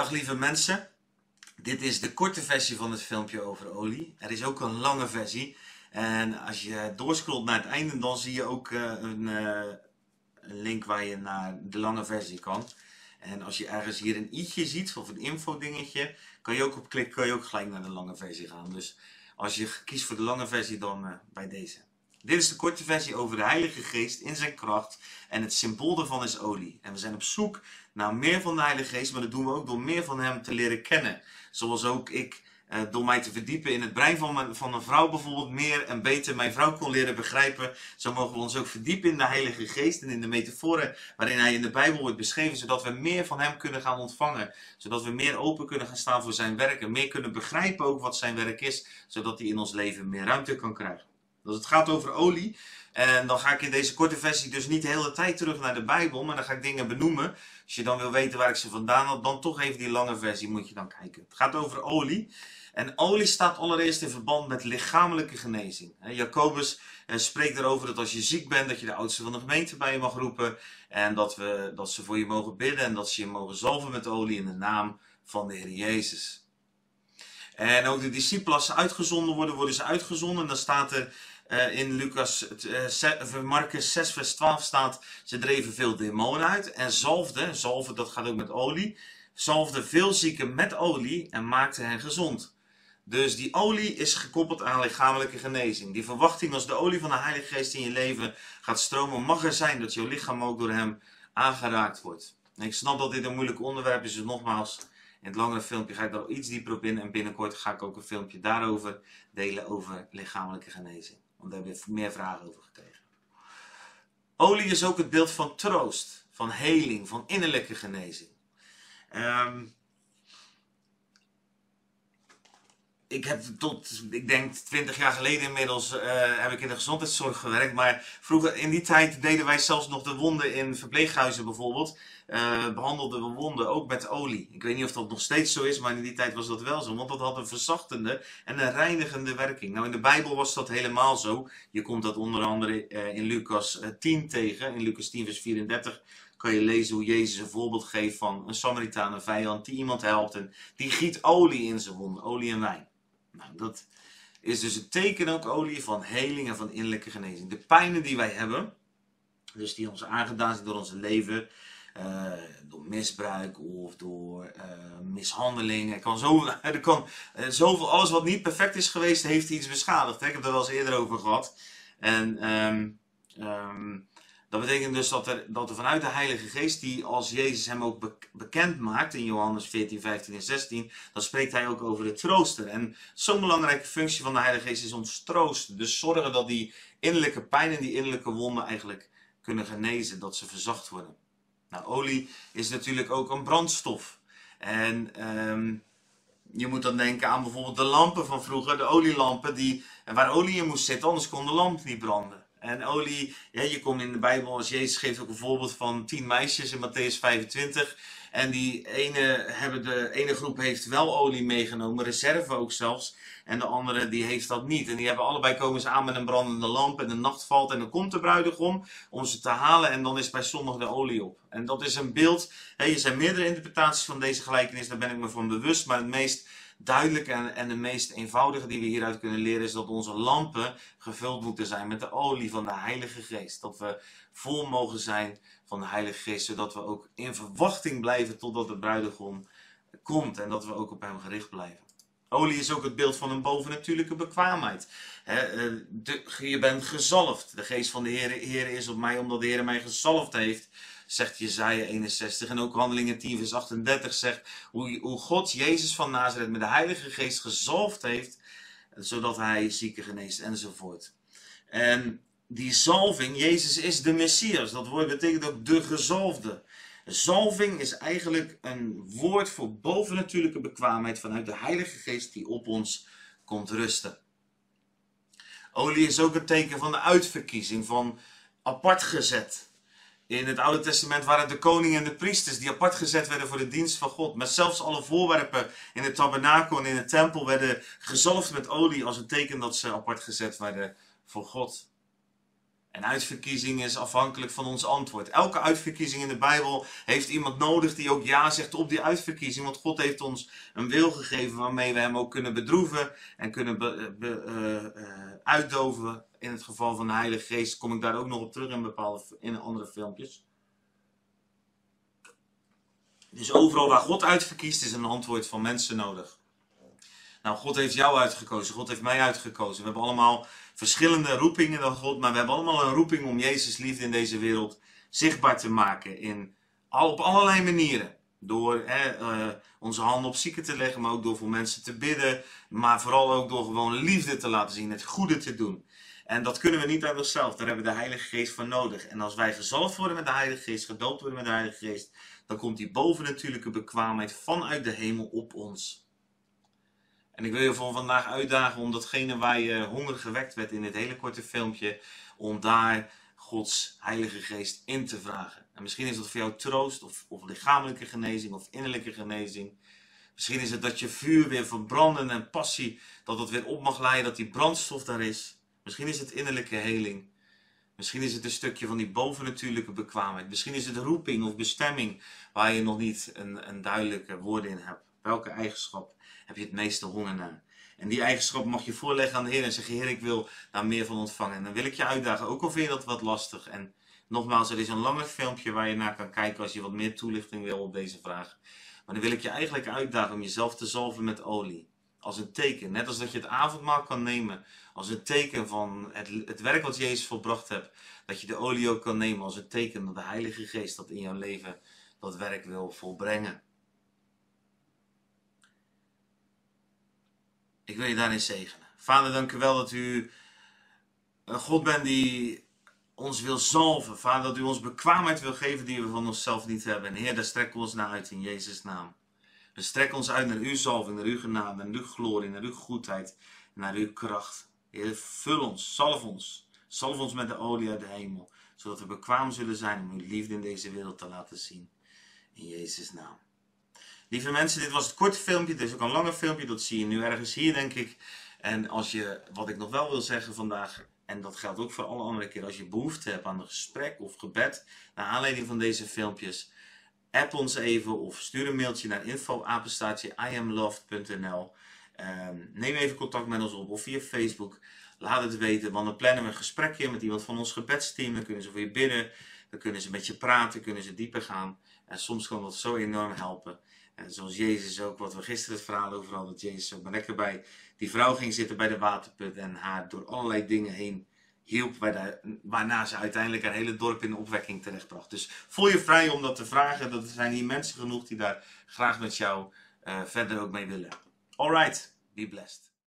Dag lieve mensen, dit is de korte versie van het filmpje over olie. Er is ook een lange versie en als je doorscrollt naar het einde dan zie je ook een link waar je naar de lange versie kan. En als je ergens hier een i'tje ziet of een info dingetje, kan je ook op klikken, kan je ook gelijk naar de lange versie gaan. Dus als je kiest voor de lange versie dan bij deze. Dit is de korte versie over de Heilige Geest in zijn kracht en het symbool daarvan is olie. En we zijn op zoek naar meer van de Heilige Geest, maar dat doen we ook door meer van hem te leren kennen. Zoals ook ik door mij te verdiepen in het brein van een vrouw bijvoorbeeld meer en beter mijn vrouw kon leren begrijpen. Zo mogen we ons ook verdiepen in de Heilige Geest en in de metaforen waarin hij in de Bijbel wordt beschreven, zodat we meer van hem kunnen gaan ontvangen. Zodat we meer open kunnen gaan staan voor zijn werk en meer kunnen begrijpen ook wat zijn werk is, zodat hij in ons leven meer ruimte kan krijgen. Als het gaat over olie, en dan ga ik in deze korte versie dus niet de hele tijd terug naar de Bijbel, maar dan ga ik dingen benoemen. Als je dan wil weten waar ik ze vandaan had, dan toch even die lange versie moet je dan kijken. Het gaat over olie. En olie staat allereerst in verband met lichamelijke genezing. Jacobus spreekt erover dat als je ziek bent, dat je de oudsten van de gemeente bij je mag roepen. En dat ze voor je mogen bidden en dat ze je mogen zalven met olie in de naam van de Heer Jezus. En ook de discipelen, als ze uitgezonden worden, worden ze uitgezonden. En dan staat er in Marcus 6 vers 12 staat, ze dreven veel demonen uit en zalfden, dat gaat ook met olie, zalfden veel zieken met olie en maakten hen gezond. Dus die olie is gekoppeld aan lichamelijke genezing. Die verwachting als de olie van de Heilige Geest in je leven gaat stromen, mag er zijn dat jouw lichaam ook door hem aangeraakt wordt. En ik snap dat dit een moeilijk onderwerp is, dus nogmaals, in het langere filmpje ga ik daar iets dieper op in en binnenkort ga ik ook een filmpje daarover delen over lichamelijke genezing. Want daar hebben we meer vragen over gekregen. Olie is ook het beeld van troost, van heling, van innerlijke genezing. Ik heb tot, ik denk 20 jaar geleden inmiddels, heb ik in de gezondheidszorg gewerkt. Maar vroeger, in die tijd deden wij zelfs nog de wonden in verpleeghuizen bijvoorbeeld. Behandelden we wonden ook met olie. Ik weet niet of dat nog steeds zo is, maar in die tijd was dat wel zo. Want dat had een verzachtende en een reinigende werking. Nou, in de Bijbel was dat helemaal zo. Je komt dat onder andere in Lucas 10 tegen. In Lucas 10 vers 34 kan je lezen hoe Jezus een voorbeeld geeft van een Samaritaan, een vijand die iemand helpt. En die giet olie in zijn wonden, olie en wijn. Nou, dat is dus een teken ook, olie, van heling en van innerlijke genezing. De pijnen die wij hebben, dus die ons aangedaan zijn door onze leven, door misbruik of door mishandeling. Er kan zoveel, alles wat niet perfect is geweest, heeft iets beschadigd. Hè? Ik heb er wel eens eerder over gehad. En dat betekent dus dat er vanuit de Heilige Geest, die als Jezus hem ook bekend maakt in Johannes 14, 15 en 16, dan spreekt hij ook over de trooster. En zo'n belangrijke functie van de Heilige Geest is ons troosten. Dus zorgen dat die innerlijke pijn en die innerlijke wonden eigenlijk kunnen genezen, dat ze verzacht worden. Nou, olie is natuurlijk ook een brandstof. En je moet dan denken aan bijvoorbeeld de lampen van vroeger, de olielampen, waar olie in moest zitten, anders kon de lamp niet branden. En olie, ja, je komt in de Bijbel, als Jezus geeft ook een voorbeeld van 10 meisjes in Mattheüs 25. En de ene groep heeft wel olie meegenomen, reserve ook zelfs. En de andere die heeft dat niet. En die hebben allebei, komen ze aan met een brandende lamp en de nacht valt. En dan komt de bruidegom om ze te halen en dan is bij sommigen de olie op. En dat is een beeld, hè, er zijn meerdere interpretaties van deze gelijkenis, daar ben ik me van bewust. Maar het meest duidelijke en de meest eenvoudige die we hieruit kunnen leren is dat onze lampen gevuld moeten zijn met de olie van de Heilige Geest. Dat we vol mogen zijn van de Heilige Geest, zodat we ook in verwachting blijven totdat de bruidegom komt en dat we ook op hem gericht blijven. Olie is ook het beeld van een bovennatuurlijke bekwaamheid. Je bent gezalfd. De geest van de Heer is op mij omdat de Heer mij gezalfd heeft, zegt Jesaja 61. En ook Handelingen 10 vers 38 zegt hoe God Jezus van Nazareth met de Heilige Geest gezalfd heeft, zodat hij zieken geneest enzovoort. En die zalving, Jezus is de Messias. Dat woord betekent ook de gezalfde. Zalving is eigenlijk een woord voor bovennatuurlijke bekwaamheid vanuit de Heilige Geest die op ons komt rusten. Olie is ook een teken van de uitverkiezing, van apart gezet. In het Oude Testament waren het de koningen en de priesters die apart gezet werden voor de dienst van God. Maar zelfs alle voorwerpen in de tabernakel en in de tempel werden gezalfd met olie als een teken dat ze apart gezet werden voor God. En uitverkiezing is afhankelijk van ons antwoord. Elke uitverkiezing in de Bijbel heeft iemand nodig die ook ja zegt op die uitverkiezing. Want God heeft ons een wil gegeven waarmee we hem ook kunnen bedroeven en kunnen uitdoven. In het geval van de Heilige Geest kom ik daar ook nog op terug in andere filmpjes. Dus overal waar God uitverkiest is een antwoord van mensen nodig. Nou, God heeft jou uitgekozen, God heeft mij uitgekozen. We hebben allemaal verschillende roepingen dan God, maar we hebben allemaal een roeping om Jezus' liefde in deze wereld zichtbaar te maken. Op allerlei manieren. Door onze handen op zieken te leggen, maar ook door voor mensen te bidden. Maar vooral ook door gewoon liefde te laten zien, het goede te doen. En dat kunnen we niet uit onszelf, daar hebben we de Heilige Geest voor nodig. En als wij gezalfd worden met de Heilige Geest, gedoopt worden met de Heilige Geest, dan komt die bovennatuurlijke bekwaamheid vanuit de hemel op ons. En ik wil je voor vandaag uitdagen om datgene waar je honger gewekt werd in dit hele korte filmpje, om daar Gods Heilige Geest in te vragen. En misschien is dat voor jou troost, of lichamelijke genezing, of innerlijke genezing. Misschien is het dat je vuur weer verbranden en passie, dat dat weer op mag leiden, dat die brandstof daar is. Misschien is het innerlijke heling. Misschien is het een stukje van die bovennatuurlijke bekwaamheid. Misschien is het roeping of bestemming waar je nog niet een duidelijke woorden in hebt. Welke eigenschap heb je het meeste honger naar? En die eigenschap mag je voorleggen aan de Heer en zeggen: Heer, ik wil daar meer van ontvangen. En dan wil ik je uitdagen, ook al vind je dat wat lastig. En nogmaals, er is een langer filmpje waar je naar kan kijken als je wat meer toelichting wil op deze vraag. Maar dan wil ik je eigenlijk uitdagen om jezelf te zalven met olie. Als een teken, net als dat je het avondmaal kan nemen, als een teken van het werk wat Jezus volbracht hebt, dat je de olie ook kan nemen als een teken dat de Heilige Geest dat in jouw leven dat werk wil volbrengen. Ik wil je daarin zegenen. Vader, dank u wel dat u een God bent die ons wil zalven. Vader, dat u ons bekwaamheid wil geven die we van onszelf niet hebben. En Heer, daar strekken we ons naar uit in Jezus' naam. We strekken ons uit naar uw zalving, naar uw genade, naar uw glorie, naar uw goedheid, naar uw kracht. Heer, vul ons, zalf ons. Zalf ons met de olie uit de hemel, zodat we bekwaam zullen zijn om uw liefde in deze wereld te laten zien. In Jezus' naam. Lieve mensen, dit was het korte filmpje. Dit is ook een langer filmpje, dat zie je nu ergens hier, denk ik. En wat ik nog wel wil zeggen vandaag, en dat geldt ook voor alle andere keer, als je behoefte hebt aan een gesprek of gebed, naar aanleiding van deze filmpjes, app ons even of stuur een mailtje naar info@iamloved.nl. Neem even contact met ons op of via Facebook. Laat het weten, want dan plannen we een gesprekje met iemand van ons gebedsteam. Dan kunnen ze voor je bidden, dan kunnen ze met je praten, kunnen ze dieper gaan. En soms kan dat zo enorm helpen. En zoals Jezus ook, wat we gisteren het verhaal over hadden, dat Jezus ook maar lekker bij die vrouw ging zitten bij de waterput en haar door allerlei dingen heen hielp, waarna ze uiteindelijk haar hele dorp in de opwekking terechtbracht. Dus voel je vrij om dat te vragen. Er zijn hier mensen genoeg die daar graag met jou verder ook mee willen. Alright, be blessed.